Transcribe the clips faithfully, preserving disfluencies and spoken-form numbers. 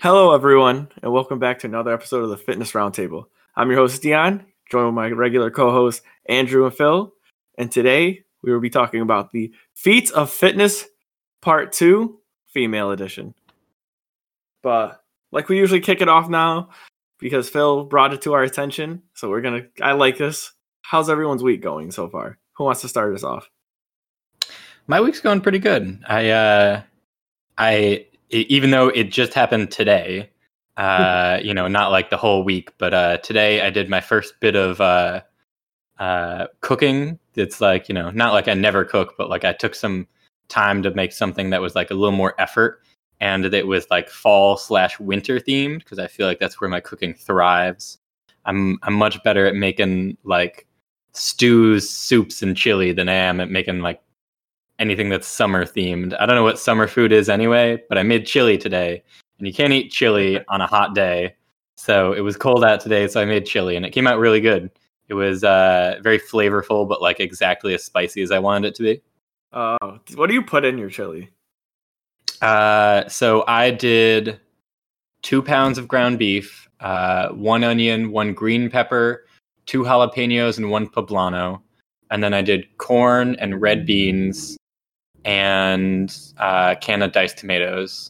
Hello, everyone, and welcome back to another episode of the Fitness Roundtable. I'm your host, Dion, joined with my regular co-hosts, Andrew and Phil. And today, we will be talking about the Feats of Fitness Part two, Female Edition. But like we usually kick it off now, because Phil brought it to our attention. So we're going to, I like this. How's everyone's week going so far? Who wants to start us off? My week's going pretty good. I, uh, I... even though it just happened today, uh, you know, not like the whole week, but uh, today I did my first bit of uh, uh, cooking. It's like, you know, not like I never cook, but like I took some time to make something that was like a little more effort and that was like fall slash winter themed, because I feel like that's where my cooking thrives. I'm I'm much better at making like stews, soups, and chili than I am at making like anything that's summer themed. I don't know what summer food is anyway, but I made chili today, and you can't eat chili on a hot day. So it was cold out today, so I made chili, and it came out really good. It was uh, very flavorful, but like exactly as spicy as I wanted it to be. Oh, uh, what do you put in your chili? Uh, so I did two pounds of ground beef, uh, one onion, one green pepper, two jalapenos, and one poblano. And then I did corn and red beans and uh, can of diced tomatoes.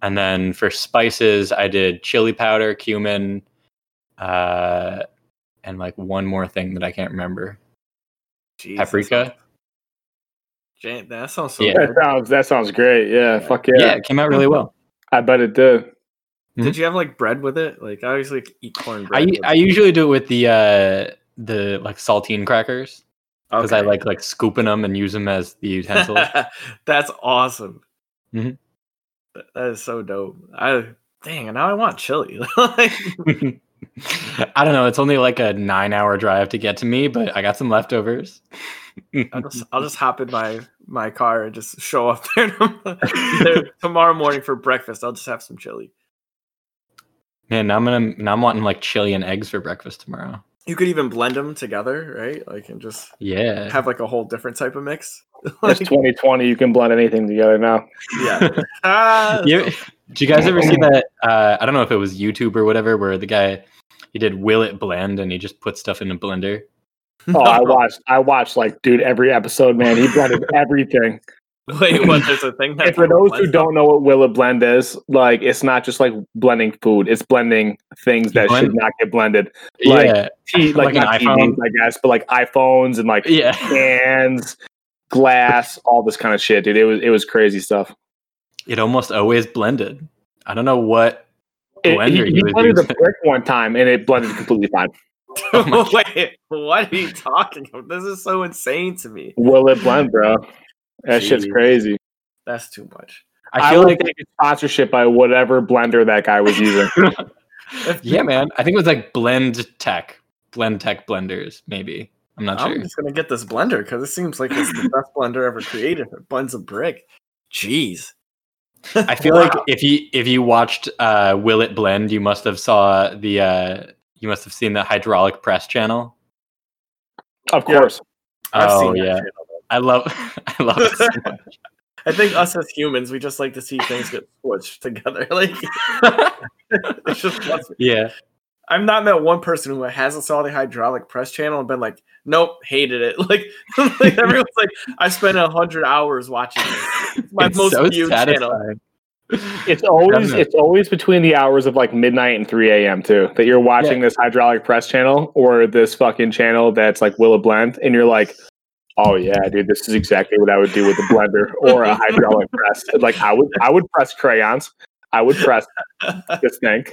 And then for spices, I did chili powder, cumin, uh, and like one more thing that I can't remember. Jesus. Paprika. Jane, that sounds so yeah. good. That sounds, that sounds great. Yeah, yeah. Fuck yeah. Yeah, it came out really well. I bet it did. Mm-hmm. Did you have like bread with it? Like I always like eat corn bread. I I it. usually do it with the uh, the like saltine crackers. Because okay. I like like scooping them and use them as the utensils. That's awesome. Mm-hmm. That, that is so dope. I dang, now I want chili. I don't know. It's only like a nine-hour drive to get to me, but I got some leftovers. I'll just I'll just hop in my, my car and just show up there, there tomorrow morning for breakfast. I'll just have some chili. Man, now I'm gonna now I'm wanting like chili and eggs for breakfast tomorrow. You could even blend them together, right? Like, and just yeah, have like a whole different type of mix. It's twenty twenty. You can blend anything together now. Yeah. uh, you, did you guys ever see that? Uh, I don't know if it was YouTube or whatever, where the guy, he did Will It Blend, and he just put stuff in a blender. Oh, I watched. I watched like, dude, every episode, man. He blended everything. Wait, what? There's a thing. That and for those who don't know what Will It Blend is, like, it's not just like blending food; it's blending things that blend? should not get blended. Like, yeah, tea, like, like not an iPhone, T Vs, I guess, but like iPhones and like yeah. cans, glass, all this kind of shit, dude. It was it was crazy stuff. It almost always blended. I don't know what it, blender he, he blended using. A brick one time, and it blended completely fine. Oh wait, what are you talking about? This is so insane to me. Will It Blend, bro? That Jeez. shit's crazy. That's too much. I feel I like they could sponsorship by whatever blender that guy was using. Yeah, man. I think it was like Blend Tech. Blend Tech blenders, maybe. I'm not I'm sure. I'm just going to get this blender because it seems like it's the best blender ever created. It blends a brick. Jeez. I feel wow. like if you if you watched uh, Will It Blend, you must have saw the uh, you must have seen the hydraulic press channel. Of course. Yeah. I've oh, seen that yeah. channel. I love I love it so much. I think us as humans, we just like to see things get squished together. Like it's just yeah. I've not met one person who hasn't saw the hydraulic press channel and been like, nope, hated it. Like, like everyone's like, I spent a hundred hours watching this. It's my it's most so viewed satisfying. Channel. It's always it's always between the hours of like midnight and three a.m. too that you're watching yeah. this hydraulic press channel or this fucking channel that's like Will It Blend, and you're like, oh yeah, dude, this is exactly what I would do with a blender or a hydraulic press. Like I would I would press crayons. I would press this thing.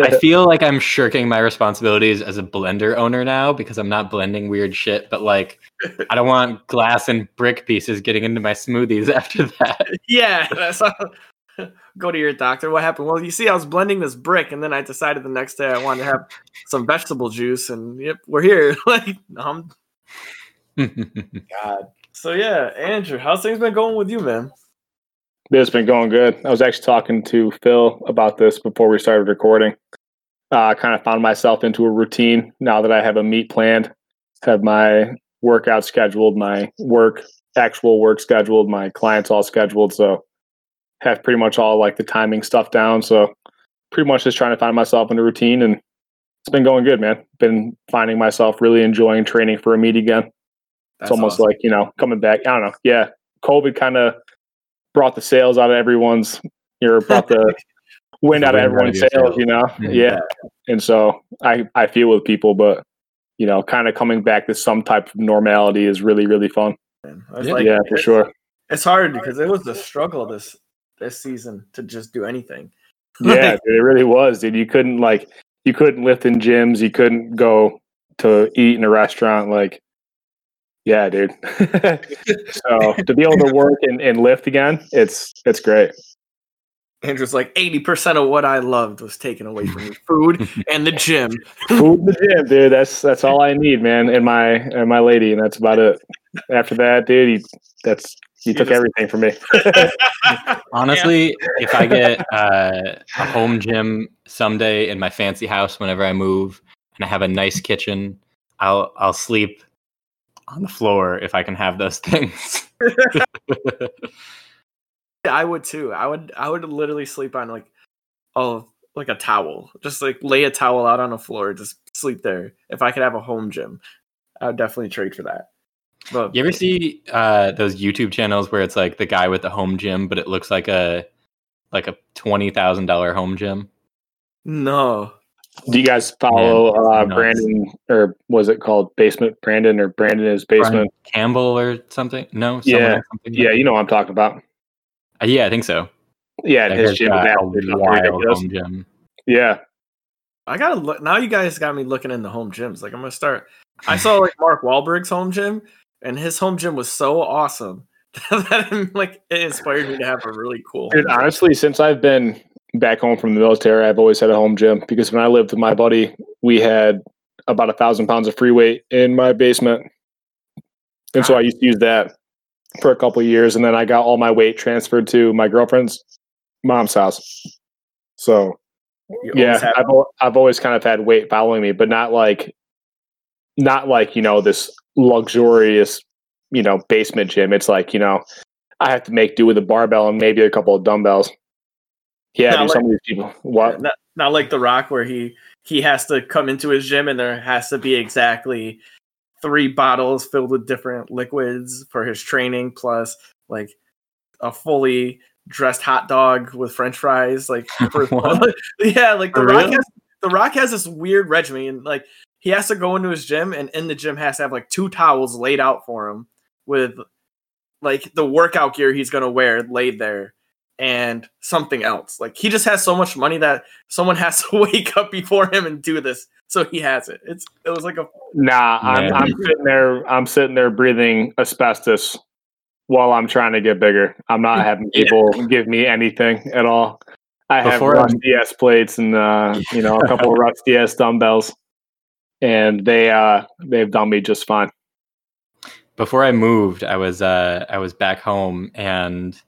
I feel like I'm shirking my responsibilities as a blender owner now because I'm not blending weird shit, but like I don't want glass and brick pieces getting into my smoothies after that. Yeah. That's all. Go to your doctor. What happened? Well, you see, I was blending this brick, and then I decided the next day I wanted to have some vegetable juice, and yep, we're here. Like, um God. So yeah, Andrew, how's things been going with you, man? It's been going good. I was actually talking to Phil about this before we started recording. I uh, kind of found myself into a routine now that I have a meet planned, have my workout scheduled, my work, actual work scheduled, my clients all scheduled. So have pretty much all like the timing stuff down. So pretty much just trying to find myself in a routine, and it's been going good, man. Been finding myself really enjoying training for a meet again. That's it's almost awesome. Like, you know, coming back. I don't know. Yeah. COVID kind of brought the sales out of everyone's, or brought the wind out of everyone's sails, you know? Mm-hmm. Yeah. And so I, I feel with people, but, you know, kind of coming back to some type of normality is really, really fun. Yeah, like, yeah for it's, sure. It's hard because it was the struggle this this season to just do anything. Yeah, dude, it really was, dude. You couldn't, like, you couldn't lift in gyms. You couldn't go to eat in a restaurant, like, yeah, dude. So to be able to work and, and lift again, it's it's great. Andrew's like eighty percent of what I loved was taken away from me. Food and the gym. Food and the gym, dude. That's that's all I need, man. And my and my lady, and that's about it. After that, dude, he, that's he you took just... everything from me. Honestly, yeah. If I get uh, a home gym someday in my fancy house whenever I move, and I have a nice kitchen, I'll I'll sleep on the floor if I can have those things. I would too. I would I would literally sleep on like oh like a towel. Just like lay a towel out on the floor, just sleep there. If I could have a home gym, I would definitely trade for that. But you ever see uh, those YouTube channels where it's like the guy with the home gym, but it looks like a like a twenty thousand dollar home gym? No. Do you guys follow Man, uh, Brandon, or was it called Basement Brandon, or Brandon is Basement? Brian Campbell or something? No? Yeah, or something yeah, like you know what I'm talking about. Uh, yeah, I think so. Yeah, like his gym. Uh, wild home gym. Yeah. I got to look. Now you guys got me looking in the home gyms. Like, I'm going to start. I saw like Mark Wahlberg's home gym, and his home gym was so awesome that like, it inspired me to have a really cool home Dude, gym. Honestly, since I've been back home from the military, I've always had a home gym, because when I lived with my buddy, we had about a thousand pounds of free weight in my basement. And so I used to use that for a couple of years. And then I got all my weight transferred to my girlfriend's mom's house. So yeah, I've, I've always kind of had weight following me, but not like, not like, you know, this luxurious, you know, basement gym. It's like, you know, I have to make do with a barbell and maybe a couple of dumbbells. Yeah, not like, some of these people. What? Not, not like The Rock, where he he has to come into his gym and there has to be exactly three bottles filled with different liquids for his training, plus like a fully dressed hot dog with French fries. Like, for, yeah, like the Rock, has, the Rock has this weird regimen, and like he has to go into his gym, and in the gym has to have like two towels laid out for him with like the workout gear he's gonna wear laid there. And something else. Like, he just has so much money that someone has to wake up before him and do this. So he has it. It's it was like a nah. I'm, I'm sitting there. I'm sitting there breathing asbestos while I'm trying to get bigger. I'm not having people yeah. give me anything at all. I before have rusty ass plates and uh, you know, a couple of rusty ass dumbbells, and they uh, they've done me just fine. Before I moved, I was uh, I was back home, and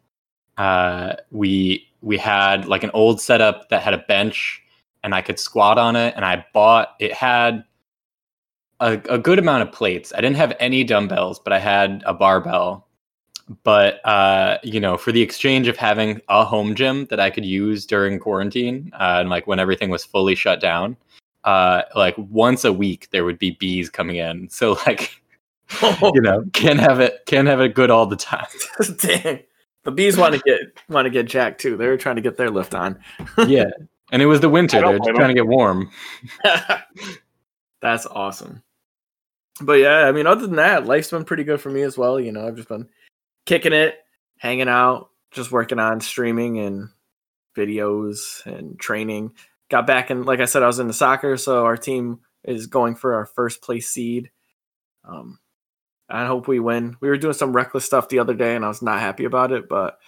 uh we we had like an old setup that had a bench, and I could squat on it, and I bought it had a, a good amount of plates. I didn't have any dumbbells, but I had a barbell. But uh you know, for the exchange of having a home gym that I could use during quarantine, uh, and like when everything was fully shut down, uh like once a week there would be bees coming in, so like you know, can't have it can't have it good all the time. Dang. The bees want to get want to get jacked too. They were trying to get their lift on. Yeah, and it was the winter. They're just trying to get warm. That's awesome. But yeah, I mean, other than that, life's been pretty good for me as well. You know, I've just been kicking it, hanging out, just working on streaming and videos and training. Got back, and like I said, I was into soccer, so our team is going for our first place seed. Um. I hope we win. We were doing some reckless stuff the other day, and I was not happy about it. But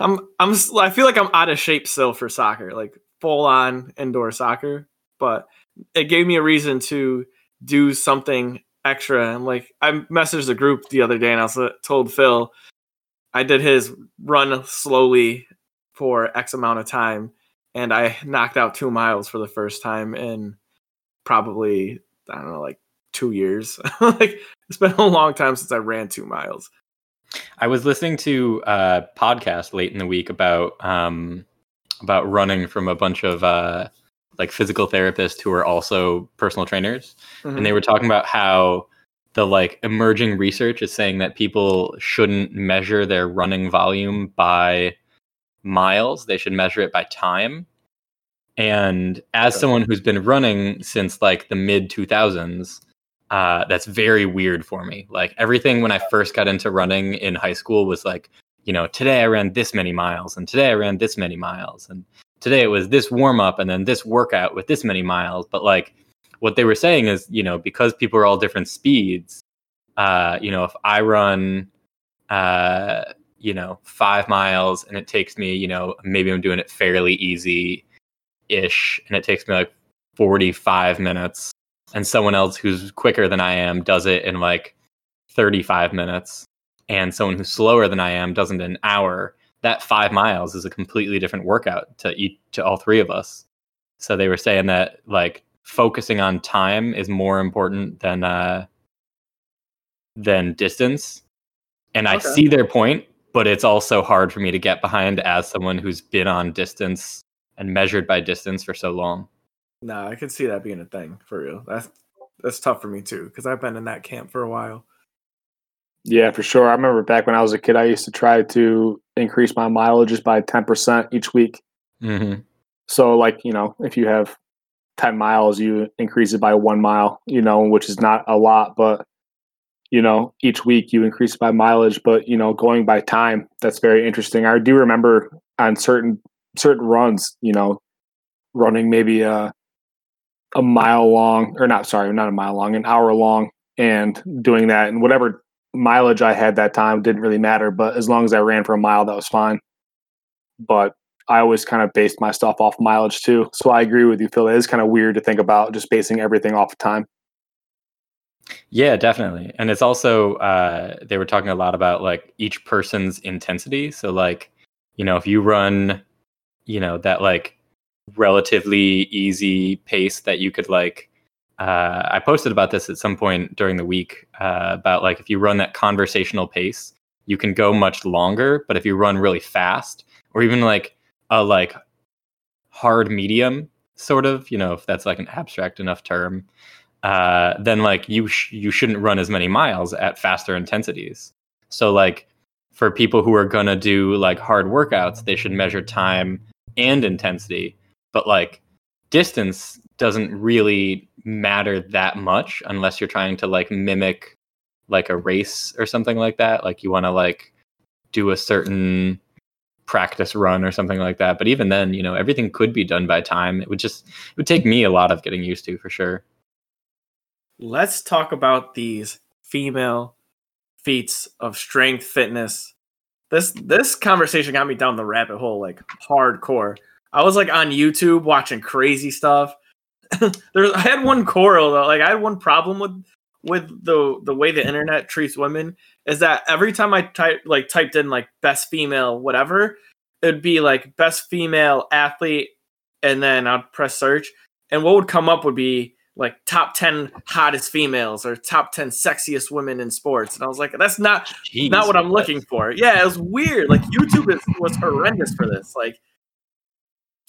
I'm, I'm, I feel like I'm out of shape still for soccer, like full on indoor soccer. But it gave me a reason to do something extra. And like, I messaged the group the other day and I was, uh, told Phil, I did his run slowly for X amount of time, and I knocked out two miles for the first time in probably, I don't know, like two years. Like, it's been a long time since I ran two miles. I was listening to a podcast late in the week about um, about running from a bunch of uh, like physical therapists who are also personal trainers, mm-hmm. and they were talking about how the like emerging research is saying that people shouldn't measure their running volume by miles; they should measure it by time. And as someone who's been running since like the mid two thousands. Uh, that's very weird for me. Like, everything when I first got into running in high school was like, you know, today I ran this many miles, and today I ran this many miles, and today it was this warm up and then this workout with this many miles. But like, what they were saying is, you know, because people are all different speeds, uh, you know, if I run, uh, you know, five miles and it takes me, you know, maybe I'm doing it fairly easy ish, and it takes me like forty-five minutes. And someone else who's quicker than I am does it in like thirty-five minutes. And someone who's slower than I am doesn't in an hour. That five miles is a completely different workout to each, to all three of us. So they were saying that like focusing on time is more important than uh, than distance. And okay. I see their point, but it's also hard for me to get behind as someone who's been on distance and measured by distance for so long. No, I can see that being a thing for real. That's that's tough for me too, because I've been in that camp for a while. Yeah, for sure. I remember back when I was a kid, I used to try to increase my mileage by ten percent each week. Mm-hmm. So, like, you know, if you have ten miles, you increase it by one mile, you know, which is not a lot, but, you know, each week you increase it by mileage. But, you know, going by time, that's very interesting. I do remember on certain certain runs, you know, running maybe a. Uh, a mile long or not, sorry, not a mile long, an hour long, and doing that, and whatever mileage I had that time didn't really matter. But as long as I ran for a mile, that was fine. But I always kind of based my stuff off mileage too. So I agree with you, Phil. It is kind of weird to think about just basing everything off of time. Yeah, definitely. And it's also, uh, they were talking a lot about like each person's intensity. So like, you know, if you run, you know, that like, relatively easy pace that you could like uh I posted about this at some point during the week uh about like if you run that conversational pace you can go much longer, but if you run really fast or even like a like hard medium sort of, you know, if that's like an abstract enough term, uh then like you sh- you shouldn't run as many miles at faster intensities. So like for people who are gonna do like hard workouts, they should measure time and intensity. But like distance doesn't really matter that much unless you're trying to like mimic like a race or something like that. Like you want to like do a certain practice run or something like that. But even then, you know, everything could be done by time. It would just, it would take me a lot of getting used to for sure. Let's talk about these female feats of strength, fitness. This, this conversation got me down the rabbit hole, like hardcore. I was like on YouTube watching crazy stuff. There's, I had one quarrel though. Like I had one problem with with the the way the internet treats women is that every time I type like typed in like best female whatever, it'd be like best female athlete, and then I'd press search, and what would come up would be like top ten hottest females or top ten sexiest women in sports, and I was like, that's not Jeez, not what I'm what? looking for. Yeah, it was weird. Like YouTube is, was horrendous for this. Like.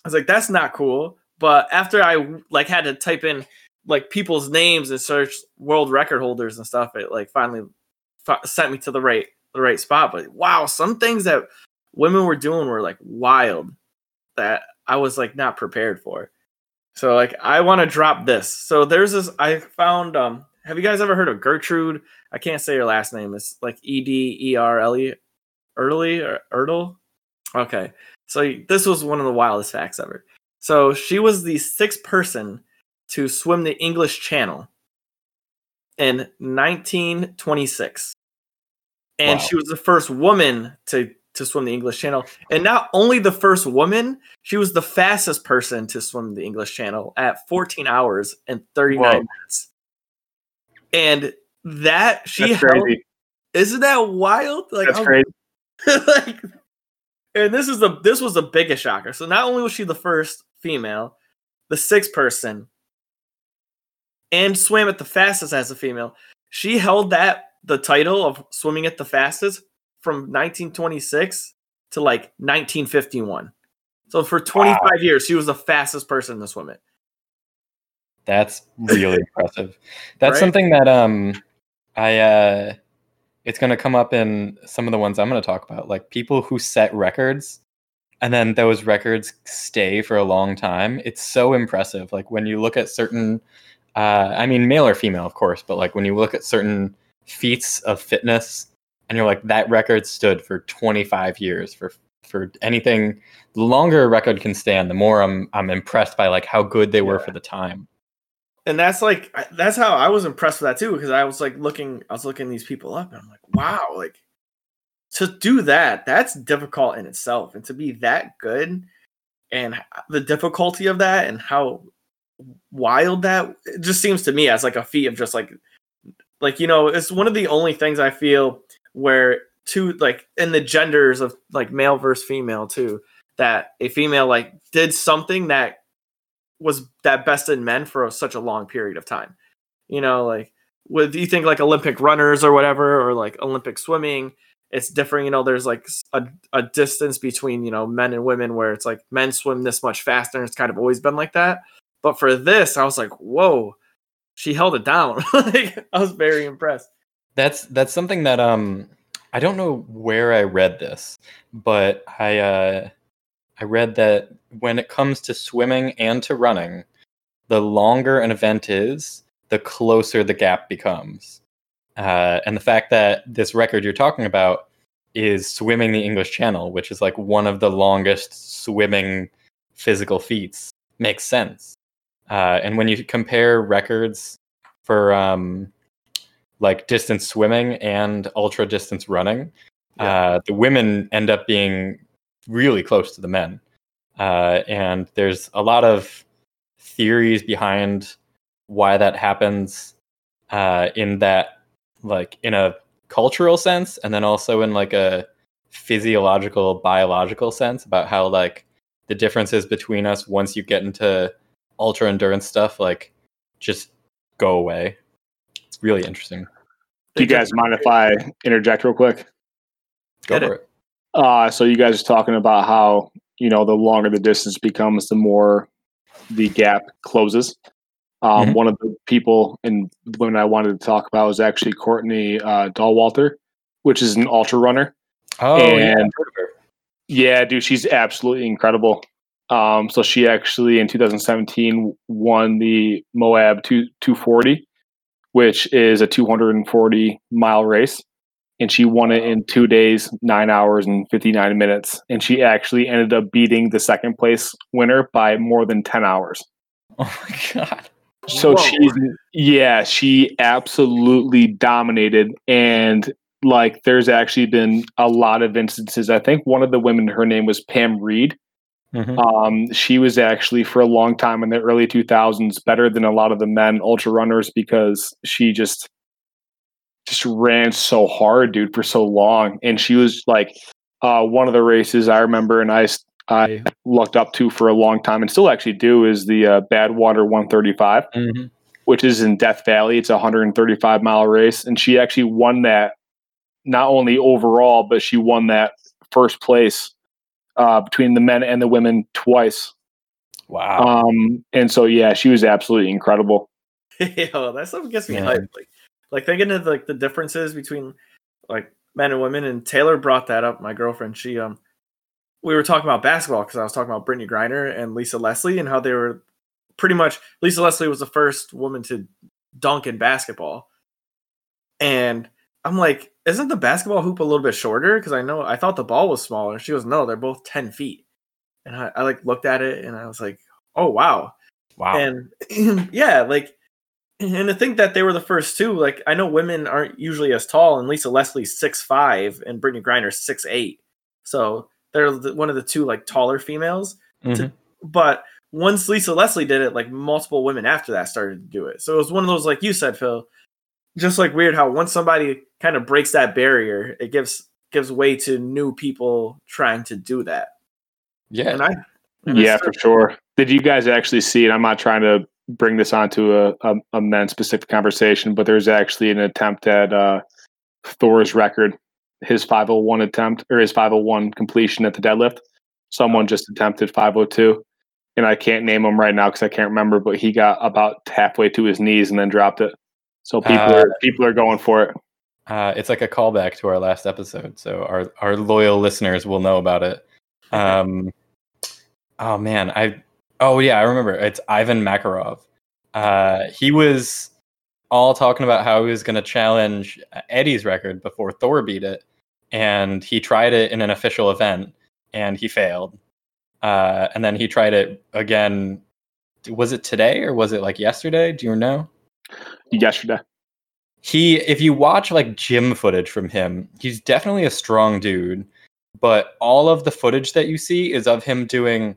I was like, that's not cool. But after I like had to type in like people's names and search world record holders and stuff, it like finally f- sent me to the right the right spot. But wow, some things that women were doing were like wild that I was like not prepared for. So like I want to drop this. So there's this I found. Um, have you guys ever heard of Gertrude? I can't say her last name. It's like E D E R L E, Erdle or Erdle. Okay. So this was one of the wildest facts ever. So she was the sixth person to swim the English Channel in nineteen twenty-six. And wow. She was the first woman to, to swim the English Channel. And not only the first woman, she was the fastest person to swim the English Channel at fourteen hours and thirty-nine Whoa. minutes. And that she That's held, crazy. Isn't that wild? Like, That's I'm, crazy. Like, and this is the this was the biggest shocker. So not only was she the first female, the sixth person, and swam at the fastest as a female. She held that the title of swimming at the fastest from nineteen twenty-six to like nineteen fifty-one. So for twenty-five wow. years, she was the fastest person to swim it. That's really impressive. That's right? Something that um, I uh, it's going to come up in some of the ones I'm going to talk about, like people who set records and then those records stay for a long time. It's so impressive. Like when you look at certain, uh, I mean, male or female, of course, but like when you look at certain feats of fitness and you're like, that record stood for twenty-five years for for anything. The longer a record can stand, the more I'm I'm impressed by like how good they were yeah. for the time. And that's like that's how I was impressed with that too, because I was like looking I was looking these people up and I'm like, wow, like to do that, that's difficult in itself. And to be that good and the difficulty of that and how wild that it just seems to me as like a feat of just like like, you know, it's one of the only things I feel where two like in the genders of like male versus female too, that a female like did something that was that bested men for a, such a long period of time. You know, like would you think like Olympic runners or whatever, or like Olympic swimming, it's different. You know, there's like a, a distance between, you know, men and women where it's like men swim this much faster and it's kind of always been like that. But for this, I was like, whoa, she held it down. Like, I was very impressed. That's that's something that um I don't know where I read this, but I uh, I read that when it comes to swimming and to running, the longer an event is, the closer the gap becomes. Uh, and the fact that this record you're talking about is swimming the English Channel, which is like one of the longest swimming physical feats, makes sense. Uh, and when you compare records for um, like distance swimming and ultra distance running, yeah. uh, the women end up being really close to the men. Uh, and there's a lot of theories behind why that happens uh, in that, like in a cultural sense, and then also in like a physiological, biological sense about how like the differences between us once you get into ultra endurance stuff, like just go away. It's really interesting. Do you guys mind if I interject real quick? Go for it. Uh, so you guys are talking about how, you know, the longer the distance becomes, the more the gap closes. Um, mm-hmm. One of the people and women I wanted to talk about was actually Courtney uh, Dauwalter, which is an ultra runner. Oh, and yeah. yeah, dude, she's absolutely incredible. Um, so she actually in two thousand seventeen won the Moab two forty, which is a two hundred forty mile race. And she won it in two days, nine hours and fifty-nine minutes. And she actually ended up beating the second place winner by more than ten hours. Oh, my God. So Whoa. she's, yeah, she absolutely dominated. And like, there's actually been a lot of instances. I think one of the women, her name was Pam Reed. Mm-hmm. Um, she was actually for a long time in the early two thousands, better than a lot of the men ultra runners because she just, just ran so hard, dude, for so long. And she was like, uh, one of the races I remember and I, I looked up to for a long time and still actually do is the uh, Badwater one thirty-five, mm-hmm. which is in Death Valley. It's a one hundred thirty-five mile race. And she actually won that not only overall, but she won that first place uh, between the men and the women twice. Wow. Um, and so, yeah, she was absolutely incredible. Yo, that stuff gets me yeah. hyped. Like, like thinking of like the differences between like men and women. And Taylor brought that up. My girlfriend, she, um, we were talking about basketball because I was talking about Brittany Griner and Lisa Leslie and how they were pretty much, Lisa Leslie was the first woman to dunk in basketball. And I'm like, isn't the basketball hoop a little bit shorter? Because I know, I thought the ball was smaller. She goes, no, they're both ten feet. And I, I like looked at it and I was like, oh, wow. Wow. And yeah, like, and to think that they were the first two, like I know women aren't usually as tall and Lisa Leslie's six five and Brittany Griner's six eight. So they're one of the two like taller females, mm-hmm. to, but once Lisa Leslie did it, like multiple women after that started to do it. So it was one of those, like you said, Phil, just like weird how once somebody kind of breaks that barrier, it gives gives way to new people trying to do that. Yeah. And I, and yeah, for sure. Did you guys actually see, and I'm not trying to bring this onto a, a, a men's specific conversation, but there's actually an attempt at uh, Thor's record, his five oh one attempt or his five oh one completion at the deadlift. Someone just attempted five oh two, and I can't name him right now because I can't remember, but he got about halfway to his knees and then dropped it. So people uh, are people are going for it. Uh, it's like a callback to our last episode, so our, our loyal listeners will know about it. Um, oh man, I oh yeah, I remember. It's Ivan Makarov. Uh, he was all talking about how he was going to challenge Eddie's record before Thor beat it, and he tried it in an official event and he failed. Uh, and then he tried it again. Was it today or was it like yesterday? Do you know? Yesterday. He, if you watch like gym footage from him, he's definitely a strong dude, but all of the footage that you see is of him doing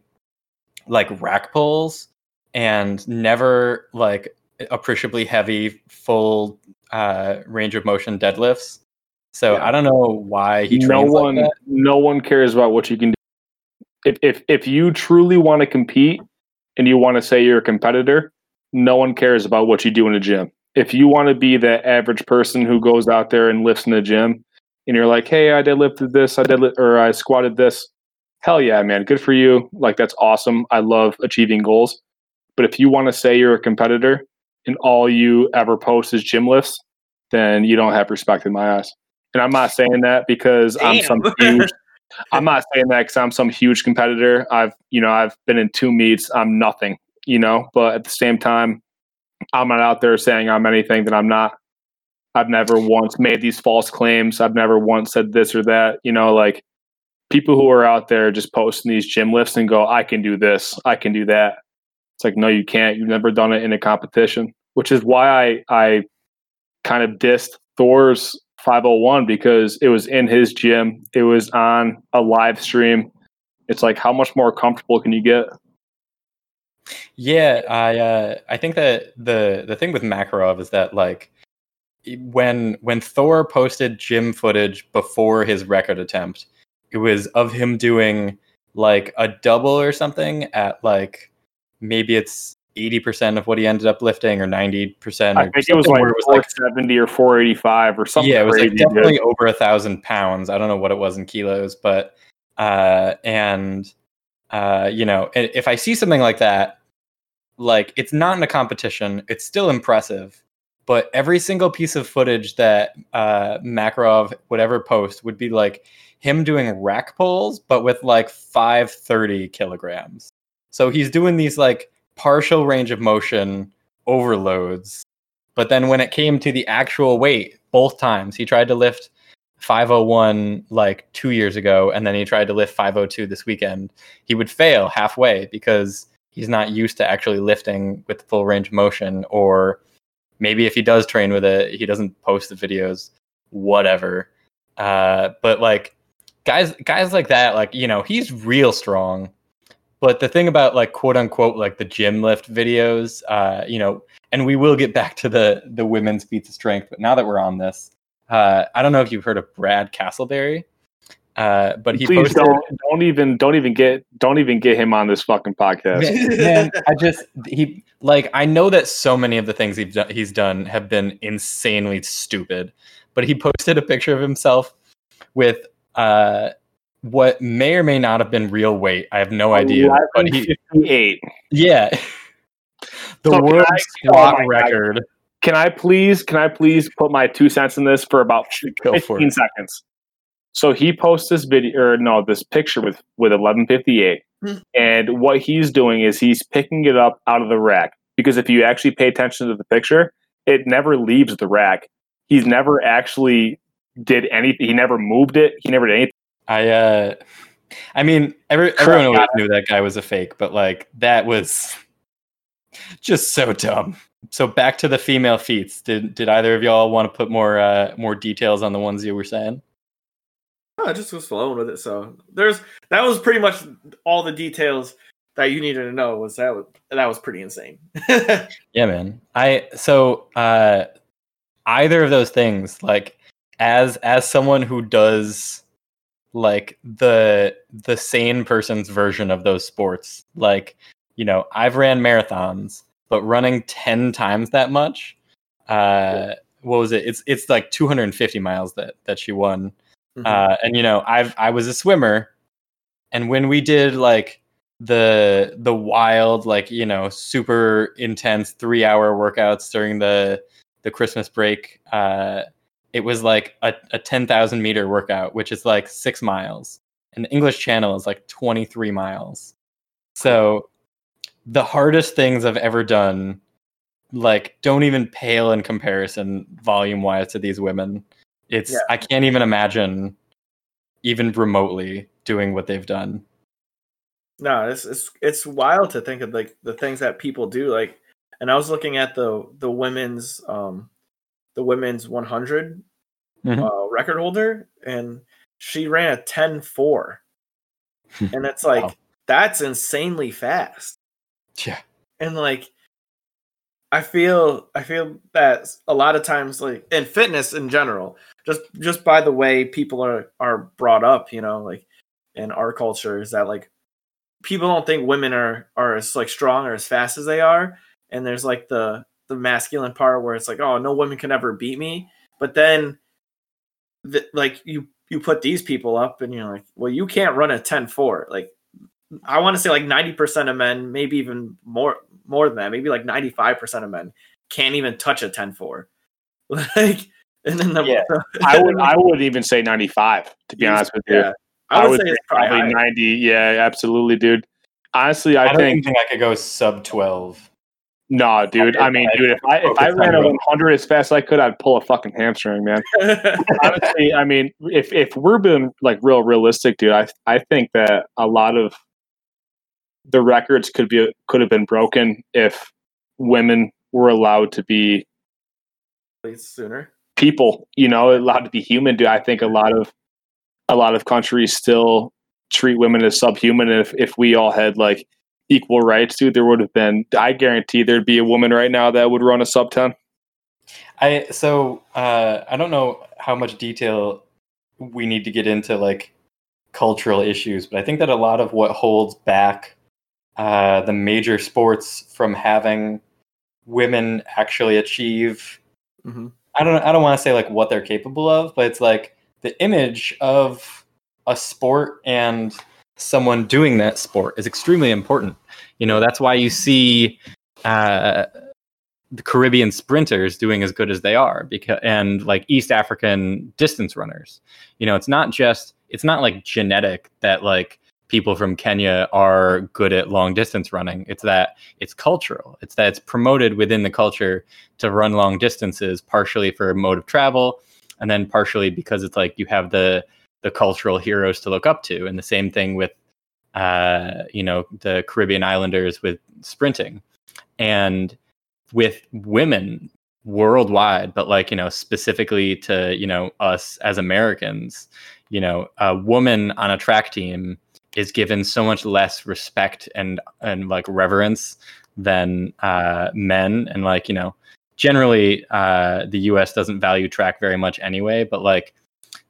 like rack pulls and never like appreciably heavy full uh, range of motion deadlifts. So yeah. I don't know why he trains no one, like that. No one cares about what you can do. If if if you truly want to compete and you want to say you're a competitor, no one cares about what you do in the gym. If you want to be the average person who goes out there and lifts in the gym, and you're like, hey, I deadlifted this, I deadlift, or I squatted this. Hell yeah, man. Good for you. Like, that's awesome. I love achieving goals. But if you want to say you're a competitor and all you ever post is gym lifts, then you don't have respect in my eyes. And I'm not saying that because Damn. I'm some huge, I'm not saying that because I'm some huge competitor. I've, you know, I've been in two meets. I'm nothing, you know, but at the same time, I'm not out there saying I'm anything that I'm not. I've never once made these false claims. I've never once said this or that. You know, like people who are out there just posting these gym lifts and go, I can do this, I can do that. It's like, no, you can't. You've never done it in a competition, which is why I, I kind of dissed Thor's five oh one because it was in his gym. It was on a live stream. It's like, how much more comfortable can you get? Yeah, I uh, I think that the the thing with Makarov is that like when when Thor posted gym footage before his record attempt, it was of him doing like a double or something at like maybe it's eighty percent of what he ended up lifting or ninety percent. I think it was like four seventy or four eighty-five or something. Yeah, it was like definitely over a thousand pounds. I don't know what it was in kilos, but uh, and. Uh, you know, if I see something like that, like it's not in a competition, it's still impressive, but every single piece of footage that uh, Makarov would ever post would be like him doing rack pulls, but with like five hundred thirty kilograms. So he's doing these like partial range of motion overloads. But then when it came to the actual weight, both times he tried to lift five oh one like two years ago, and then he tried to lift five oh two this weekend. He would fail halfway because he's not used to actually lifting with full range of motion, or maybe if he does train with it, he doesn't post the videos, whatever. Uh, but like guys, guys like that, like, you know, he's real strong. But the thing about like quote unquote like the gym lift videos, uh, you know, and we will get back to the the women's feats of strength, but now that we're on this. Uh, I don't know if you've heard of Brad Castleberry, uh, but he Please posted. Don't, don't even, don't even get, don't even get him on this fucking podcast. Man, man, I just he like I know that so many of the things he's done, he's done have been insanely stupid, but he posted a picture of himself with uh, what may or may not have been real weight. I have no idea. But he, yeah, the so world squat oh record. God. Can I please, can I please put my two cents in this for about fifteen seconds? So he posts this video, or no, this picture with, with eleven fifty-eight. Mm-hmm. And what he's doing is he's picking it up out of the rack. Because if you actually pay attention to the picture, it never leaves the rack. He's never actually did anything. He never moved it. He never did anything. I, uh, I mean, every, everyone always knew that guy was a fake, but like that was just so dumb. So back to the female feats. Did did either of y'all want to put more uh, more details on the ones you were saying? No, I just was flowing with it. So there's that was pretty much all the details that you needed to know. Was that was, that was pretty insane? Yeah, man. I so uh, either of those things, like as as someone who does like the the sane person's version of those sports, like, you know, I've ran marathons, but running ten times that much, uh, what was it? It's it's like two hundred fifty miles that that she won. Mm-hmm. Uh, and you know, I've I was a swimmer, and when we did like the the wild, like, you know, super intense three hour workouts during the the Christmas break, uh, it was like a, a ten thousand meter workout, which is like six miles, and the English Channel is like twenty-three miles. So the hardest things I've ever done, like, don't even pale in comparison volume wise to these women. It's yeah. I can't even imagine even remotely doing what they've done. No, it's, it's it's wild to think of like the things that people do. Like, and I was looking at the the women's um the women's one hundred mm-hmm. uh, record holder, and she ran a ten four, and it's like wow. That's insanely fast. Yeah, and like I feel I feel that a lot of times, like in fitness in general, just just by the way people are are brought up, you know, like in our culture, is that like people don't think women are, are as like strong or as fast as they are. And there's like the, the masculine part where it's like, oh, no woman can ever beat me. But then the, like you, you put these people up and you're like, well, you can't run a ten four. Like I want to say like ninety percent of men, maybe even more, more than that, maybe like ninety-five percent of men can't even touch a ten four. Like, and then the, yeah. I would, I would even say ninety-five to be honest with you. Yeah. I would, I would say, say probably higher. ninety. Yeah, absolutely, dude. Honestly, I, I don't think, think I could go sub twelve. No, dude. I, I mean, dude, if I if I ran a one hundred as fast as I could, I'd pull a fucking hamstring, man. Honestly, I mean, if if we're being like real realistic, dude, I I think that a lot of the records could be could have been broken if women were allowed to be sooner people, you know, allowed to be human. Dude, I think a lot of a lot of countries still treat women as subhuman. And if, if we all had like equal rights, dude, there would have been, I guarantee there'd be a woman right now that would run a sub ten. I, so uh, I don't know how much detail we need to get into like cultural issues, but I think that a lot of what holds back uh, the major sports from having women actually achieve, mm-hmm. I don't I don't want to say like what they're capable of, but it's like, the image of a sport and someone doing that sport is extremely important. You know, that's why you see uh, the Caribbean sprinters doing as good as they are, because and like East African distance runners. You know, it's not just it's not like genetic that like people from Kenya are good at long distance running. It's that it's cultural. It's that it's promoted within the culture to run long distances, partially for mode of travel. And then partially because it's like you have the the cultural heroes to look up to. And the same thing with, uh, you know, the Caribbean Islanders with sprinting. And with women worldwide, but like, you know, specifically to, you know, us as Americans, you know, a woman on a track team is given so much less respect and, and like reverence than uh, men. And like, you know, generally uh the U S doesn't value track very much anyway, but like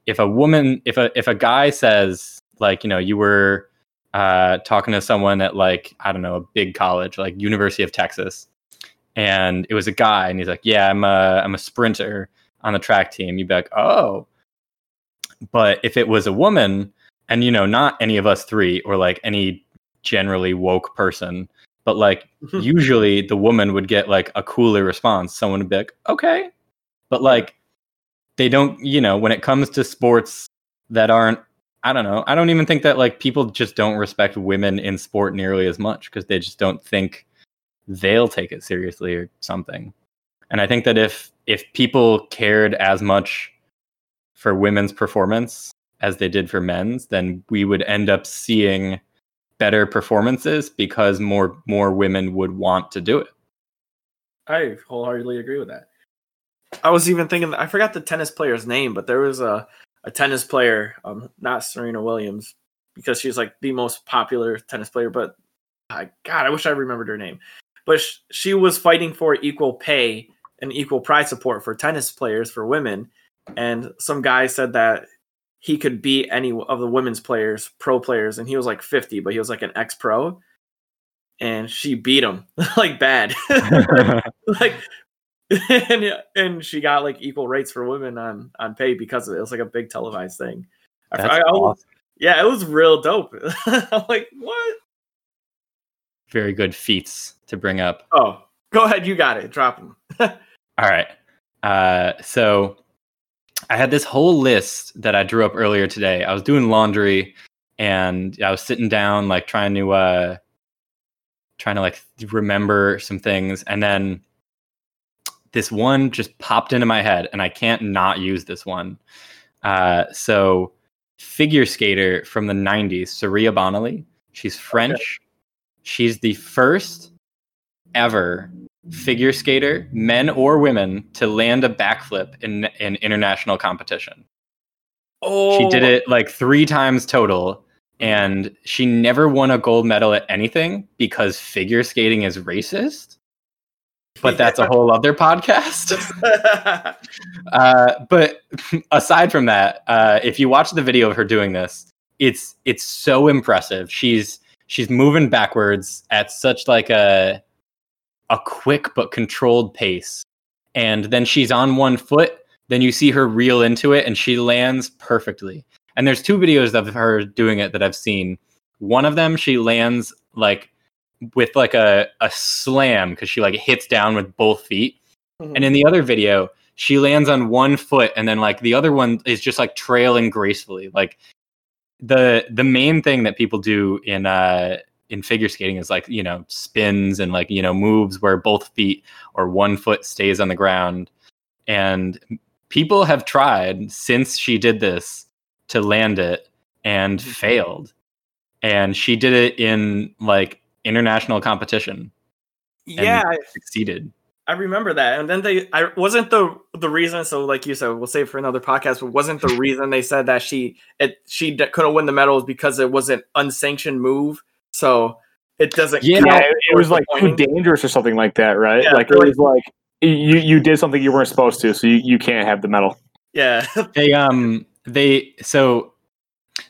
if a woman if a if a guy says like, you know, you were uh talking to someone at like, I don't know, a big college like University of Texas, and it was a guy and he's like, yeah, I'm a I'm a sprinter on the track team, you'd be like, oh. But if it was a woman, and you know, not any of us three or like any generally woke person, but like usually the woman would get like a cooler response. Someone would be like, okay. But like they don't, you know, when it comes to sports that aren't, I don't know. I don't even think that like people just don't respect women in sport nearly as much because they just don't think they'll take it seriously or something. And I think that if if people cared as much for women's performance as they did for men's, then we would end up seeing better performances because more more women would want to do it. I wholeheartedly agree with that. I was even thinking, I forgot the tennis player's name, but there was a, a tennis player, um, not Serena Williams, because she's like the most popular tennis player, but I, God, I wish I remembered her name. But sh- she was fighting for equal pay an equal pride support for tennis players for women. And some guy said that he could beat any of the women's players, pro players, and he was like fifty, but he was like an ex-pro, and she beat him like bad. Like, and, and she got like equal rates for women on on pay because of it. It was like a big televised thing. That's I, I almost, awesome. Yeah, it was real dope. I'm like, what? Very good feats to bring up. Oh, go ahead. You got it. Drop them. All right. Uh, so I had this whole list that I drew up earlier today. I was doing laundry and I was sitting down, like trying to, uh, trying to like remember some things. And then this one just popped into my head and I can't not use this one. Uh, so figure skater from the nineties, Saria Bonnelly. She's French. Okay. She's the first ever figure skater, men or women, to land a backflip in an in international competition. Oh. She did it like three times total, and she never won a gold medal at anything because figure skating is racist. But that's a whole other podcast. uh, but aside from that, uh, if you watch the video of her doing this, it's it's so impressive. She's She's moving backwards at such like a a quick but controlled pace. And then she's on one foot. Then you see her reel into it and she lands perfectly. And there's two videos of her doing it that I've seen. One of them, she lands like with like a, a slam because she like hits down with both feet. Mm-hmm. And in the other video, she lands on one foot. And then like the other one is just like trailing gracefully. Like the the main thing that people do in uh in figure skating is like, you know, spins and like, you know, moves where both feet or one foot stays on the ground. And people have tried since she did this to land it and failed. And she did it in like international competition. Yeah, and succeeded. I remember that. And then they I wasn't the the reason, so like you said, we'll save for another podcast, but wasn't the reason they said that she it she d- couldn't win the medals because it was an unsanctioned move. So it doesn't Yeah, count. It, it was like too dangerous or something like that, right? Yeah, like it was like you you did something you weren't supposed to, so you, you can't have the medal. Yeah. they um they so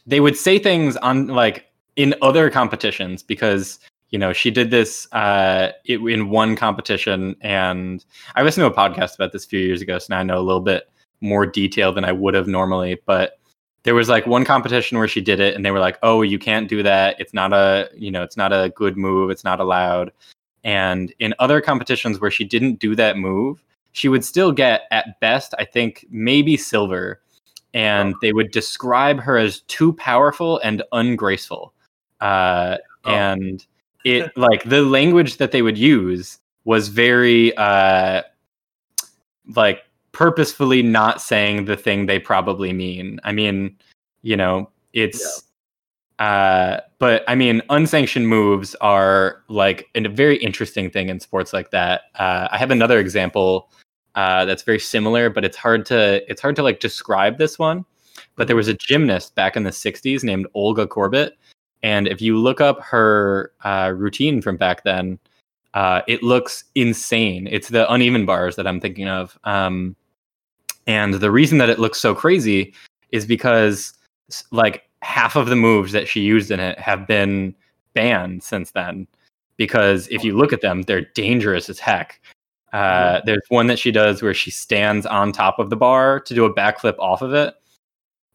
they would say things on like in other competitions because you know, she did this uh, it, in one competition, and I listened to a podcast about this a few years ago, so now I know a little bit more detail than I would have normally. But there was like one competition where she did it, and they were like, "Oh, you can't do that. It's not a, you know, it's not a good move. It's not allowed." And in other competitions where she didn't do that move, she would still get at best, I think, maybe silver, and oh. they would describe her as too powerful and ungraceful, uh, oh. and it like the language that they would use was very uh, like purposefully not saying the thing they probably mean. I mean, you know, it's yeah. uh, but I mean, unsanctioned moves are like a very interesting thing in sports like that. Uh, I have another example uh, that's very similar, but it's hard to it's hard to like describe this one. But there was a gymnast back in the sixties named Olga Korbut. And if you look up her uh, routine from back then, uh, it looks insane. It's the uneven bars that I'm thinking of. Um, and the reason that it looks so crazy is because like half of the moves that she used in it have been banned since then. Because if you look at them, they're dangerous as heck. Uh, there's one that she does where she stands on top of the bar to do a backflip off of it.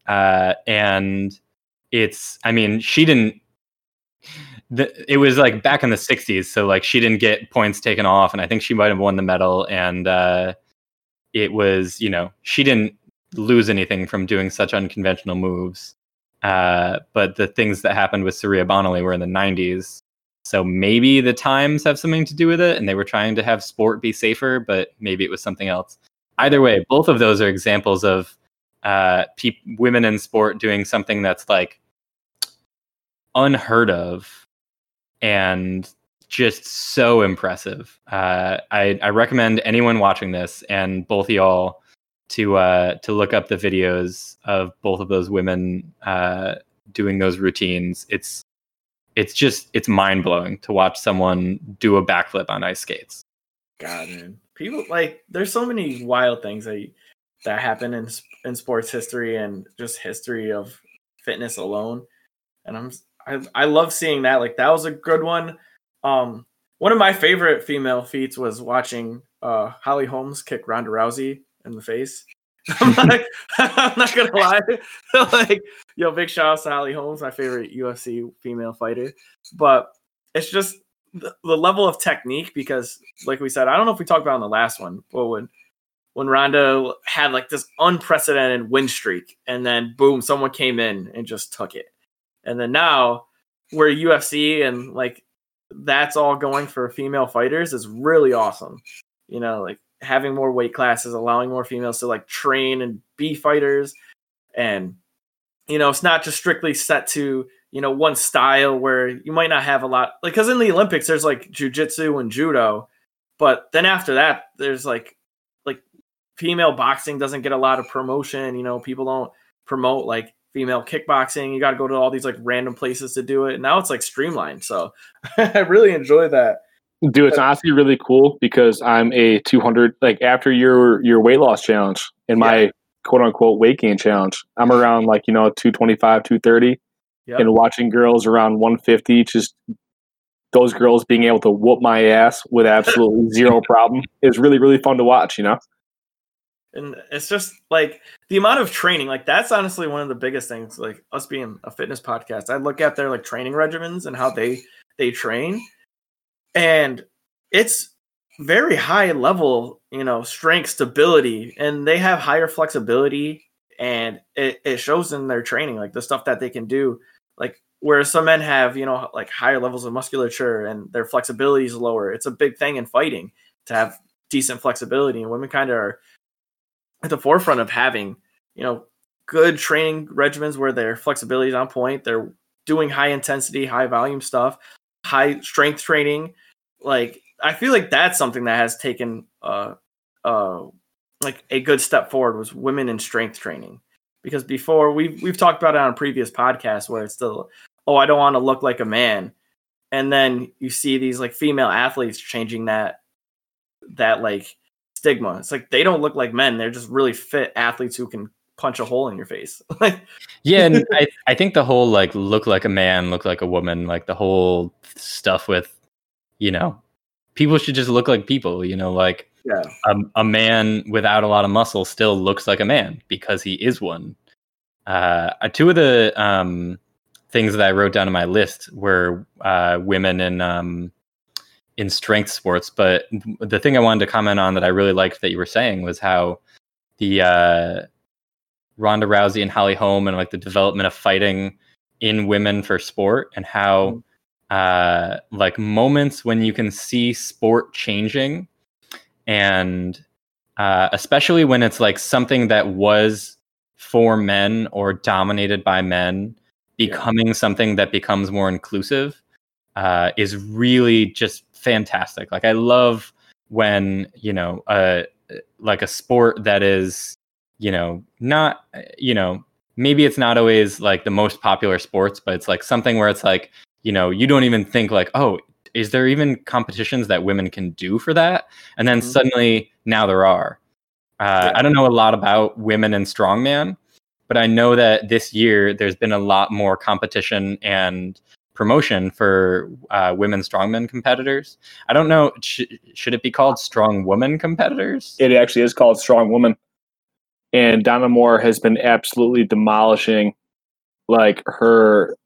Uh, and it's, I mean, she didn't, the, it was like back in the sixties, so like she didn't get points taken off, and I think she might have won the medal, and uh, it was, you know, she didn't lose anything from doing such unconventional moves, uh, but the things that happened with Saria Bonnelly were in the nineties, so maybe the times have something to do with it, and they were trying to have sport be safer, but maybe it was something else. Either way, both of those are examples of uh, pe- women in sport doing something that's like unheard of and just so impressive. Uh, I, I recommend anyone watching this and both of y'all to uh, to look up the videos of both of those women uh, doing those routines. It's it's just it's mind blowing to watch someone do a backflip on ice skates. God, man. people, like, there's so many wild things that that happen in in sports history and just history of fitness alone. And I'm I, I love seeing that. Like, that was a good one. Um, one of my favorite female feats was watching uh, Holly Holmes kick Ronda Rousey in the face. I'm like, I'm not gonna lie. Like, yo, big shout out to Holly Holmes, my favorite U F C female fighter. But it's just the, the level of technique, because, like we said, I don't know if we talked about in the last one, but when when Ronda had like this unprecedented win streak, and then boom, someone came in and just took it. And then now we're U F C, and like that's all going for female fighters is really awesome. You know, like having more weight classes, allowing more females to like train and be fighters. And, you know, it's not just strictly set to, you know, one style where you might not have a lot, like, cause in the Olympics there's like jiu-jitsu and judo, but then after that there's like, like female boxing doesn't get a lot of promotion. You know, people don't promote like female kickboxing. You got to go to all these like random places to do it. And now it's like streamlined. So I really enjoy that. Dude, it's honestly really cool because I'm a two hundred, like after your your weight loss challenge and my yeah. quote unquote weight gain challenge, I'm around like, you know, two twenty-five, two thirty yep. and watching girls around one fifty, just those girls being able to whoop my ass with absolutely zero problem is really, really fun to watch, you know? And it's just like the amount of training, like that's honestly one of the biggest things, like us being a fitness podcast. I look at their like training regimens and how they they train. And it's very high level, you know, strength, stability, and they have higher flexibility, and it, it shows in their training, like the stuff that they can do. Like whereas some men have, you know, like higher levels of musculature and their flexibility is lower. It's a big thing in fighting to have decent flexibility, and women kind of are at the forefront of having, you know, good training regimens where their flexibility is on point. They're doing high intensity, high volume stuff, high strength training. Like I feel like that's something that has taken uh uh like a good step forward was women in strength training, because before we've we've talked about it on a previous podcast where it's still, oh, I don't want to look like a man, and then you see these like female athletes changing that that like stigma. It's like they don't look like men, they're just really fit athletes who can punch a hole in your face. Yeah, and I, I think the whole like look like a man, look like a woman, like the whole stuff with, you know, people should just look like people, you know, like yeah. um, a man without a lot of muscle still looks like a man because he is one. Uh, two of the um, things that I wrote down on my list were uh, women in um, in strength sports, but the thing I wanted to comment on that I really liked that you were saying was how the uh, Ronda Rousey and Holly Holm and like the development of fighting in women for sport, and how uh, like moments when you can see sport changing, and uh, especially when it's like something that was for men or dominated by men becoming yeah. something that becomes more inclusive uh, is really just fantastic. Like I love when, you know, uh, like a sport that is, you know, not, you know, maybe it's not always like the most popular sports, but it's like something where it's like, you know, you don't even think like, oh, is there even competitions that women can do for that? And then mm-hmm. suddenly now there are. Uh, yeah. I don't know a lot about women in strongman, but I know that this year there's been a lot more competition and promotion for uh, women strongman competitors. I don't know. Sh- should it be called strong woman competitors? It actually is called strong woman. And Donna Moore has been absolutely demolishing, like, her,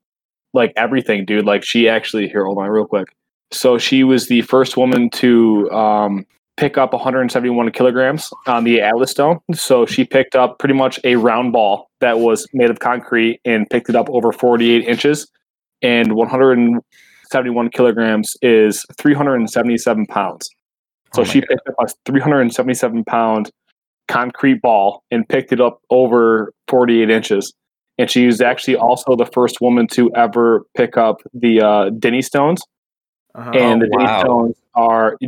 like, everything, dude. Like, she actually, here, hold on real quick. So she was the first woman to um, pick up one hundred seventy-one kilograms on the Atlas Stone. So she picked up pretty much a round ball that was made of concrete and picked it up over forty-eight inches. And one hundred seventy-one kilograms is three hundred seventy-seven pounds. So oh she God. picked up a three hundred seventy-seven pound concrete ball and picked it up over forty-eight inches, and she was actually also the first woman to ever pick up the uh Denny Stones. Oh, and the wow. Denny Stones are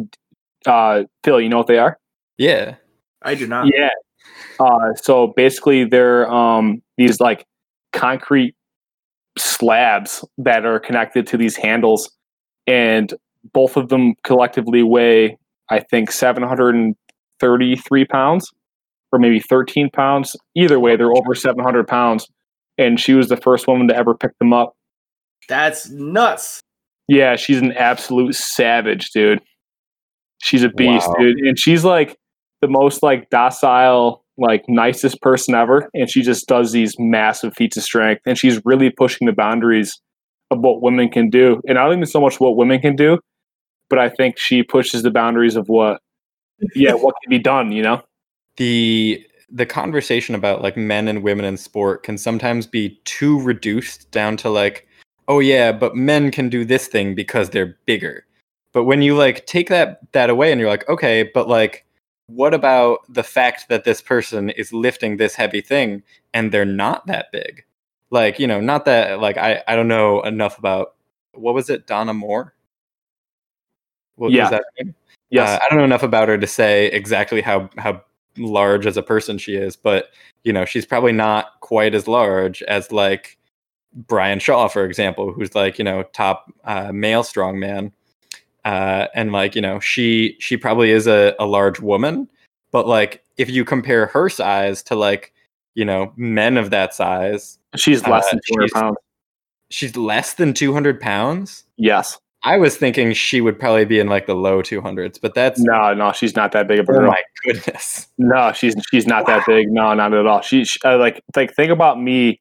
uh Phil, you know what they are? Yeah, I do not. Yeah, uh so basically they're um these like concrete slabs that are connected to these handles, and both of them collectively weigh I think, seven hundred thirty-three pounds or maybe thirteen pounds. Either way, they're over seven hundred pounds. And she was the first woman to ever pick them up. That's nuts. Yeah, she's an absolute savage, dude. She's a beast, wow. dude. And she's like the most like docile, like nicest person ever. And she just does these massive feats of strength. And she's really pushing the boundaries of what women can do. And I don't even so much what women can do, but I think she pushes the boundaries of what, yeah, what can be done, you know? The the conversation about like men and women in sport can sometimes be too reduced down to like, oh yeah, but men can do this thing because they're bigger. But when you like take that that away and you're like, okay, but like, what about the fact that this person is lifting this heavy thing and they're not that big? Like, you know, not that like I, I don't know enough about, what was it, Donna Moore? What yeah. was that name? Yes. Uh, I don't know enough about her to say exactly how, how large as a person she is, but you know, she's probably not quite as large as like Brian Shaw, for example, who's like, you know, top uh, male strongman. Uh, and like, you know, she she probably is a, a large woman, but like if you compare her size to like, you know, men of that size, she's less uh, than two hundred pounds. She's less than two hundred pounds. Yes. I was thinking she would probably be in like the low two hundreds, but that's no, no, she's not that big of a girl. Oh my goodness. No, she's she's not wow. that big. No, not at all. She, she uh, like like think about me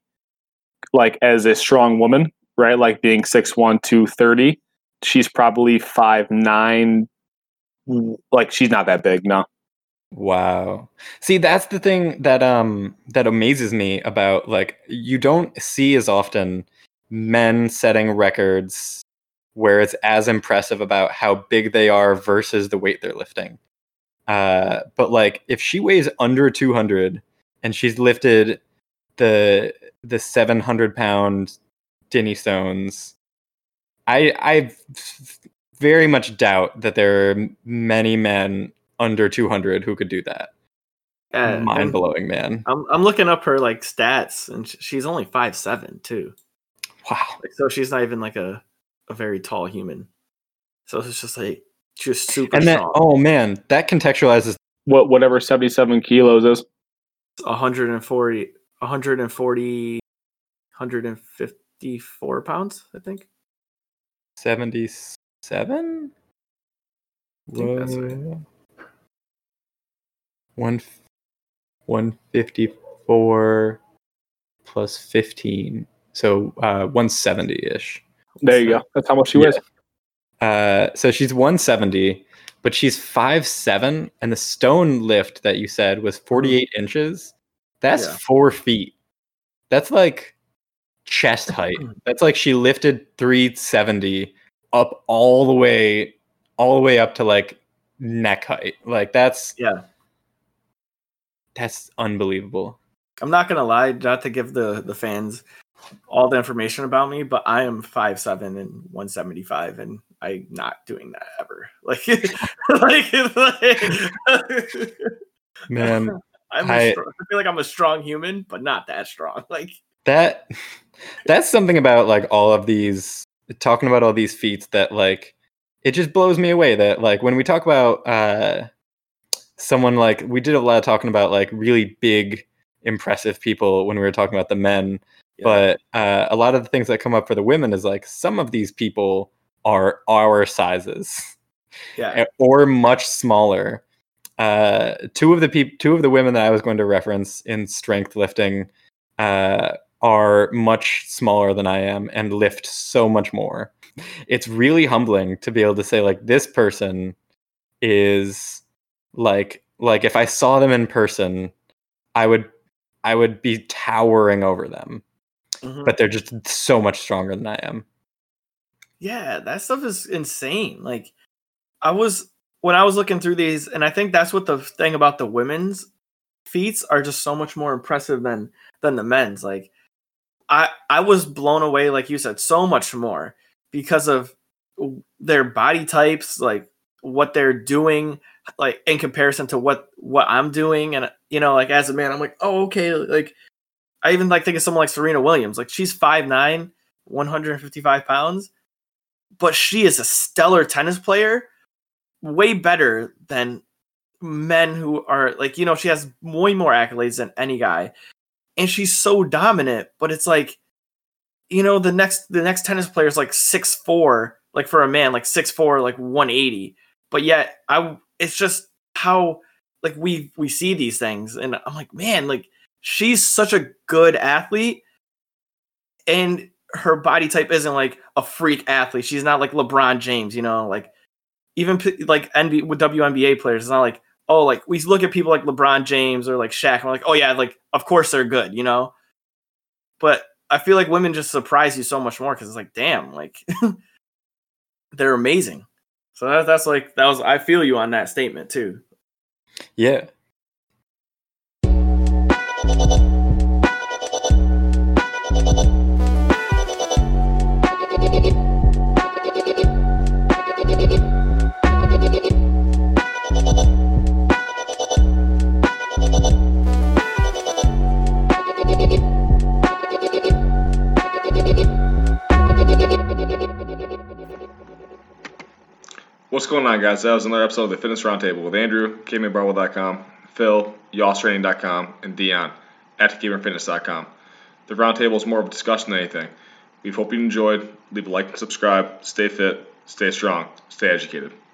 like as a strong woman, right? Like being six one, two thirty. She's probably five nine. Like she's not that big. No. Wow. See, that's the thing that um that amazes me about like you don't see as often men setting records where it's as impressive about how big they are versus the weight they're lifting. Uh, but like if she weighs under two hundred and she's lifted the the seven hundred pound Denny Stones, I I very much doubt that there are many men under two hundred who could do that. Uh, Mind blowing, man. I'm I'm looking up her like stats, and she's only five seven too. Wow. Like, so she's not even like a a very tall human. So it's just like, just super and then, strong. Oh man, that contextualizes what whatever seventy-seven kilos is. one forty, one fifty-four pounds, I think. seventy-seven? I think that's right. One, one fifty-four plus fifteen. So uh, one seventy-ish. There you so, go. That's how much she yeah. weighs. Uh, so she's one seventy, but she's five seven, and the stone lift that you said was forty-eight inches. That's yeah. four feet. That's like chest height. That's like she lifted three seventy up all the way, all the way up to like neck height. Like that's yeah, that's unbelievable. I'm not gonna lie, not to give the the fans all the information about me, but I am five seven and one seventy-five, and I'm not doing that ever. Like, like, like man, I'm I, strong, I feel like I'm a strong human, but not that strong. Like that. That's something about like all of these talking about all these feats that like it just blows me away. That like when we talk about uh, someone like we did a lot of talking about like really big, impressive people when we were talking about the men. But uh, a lot of the things that come up for the women is like some of these people are our sizes, yeah, or much smaller. Uh, two of the peop- two of the women that I was going to reference in strength lifting uh, are much smaller than I am and lift so much more. It's really humbling to be able to say like this person is like like if I saw them in person, I would I would be towering over them. Mm-hmm. But they're just so much stronger than I am. Yeah, that stuff is insane. Like, I was when I was looking through these, and I think that's what the thing about the women's feats are just so much more impressive than than the men's. Like, I I was blown away, like you said, so much more because of their body types, like what they're doing, like in comparison to what what I'm doing, and you know, like as a man, I'm like, oh, okay, like. I even like think of someone like Serena Williams. Like she's five nine, one fifty-five pounds, but she is a stellar tennis player. way better than men who are like, you know, she has way more accolades than any guy. And she's so dominant, but it's like, you know, the next the next tennis player is like six foot four, like for a man, like six foot four, like one eighty. But yet, I it's just how like we we see these things, and I'm like, man, like she's such a good athlete, and her body type isn't like a freak athlete. She's not like LeBron James, you know, like even like N B A with W N B A players. It's not like, oh, like we look at people like LeBron James or like Shaq, and we're like, oh yeah, like of course they're good, you know. But I feel like women just surprise you so much more because it's like, damn, like they're amazing. So that, that's like that was. I feel you on that statement too. Yeah. What's going on, guys? That was another episode of the Fitness Roundtable with Andrew, K M A Barwell dot com, Phil, Yoss Training dot com, and Dion at K M A Fitness dot com. The Roundtable is more of a discussion than anything. We hope you enjoyed. Leave a like and subscribe. Stay fit, stay strong, stay educated.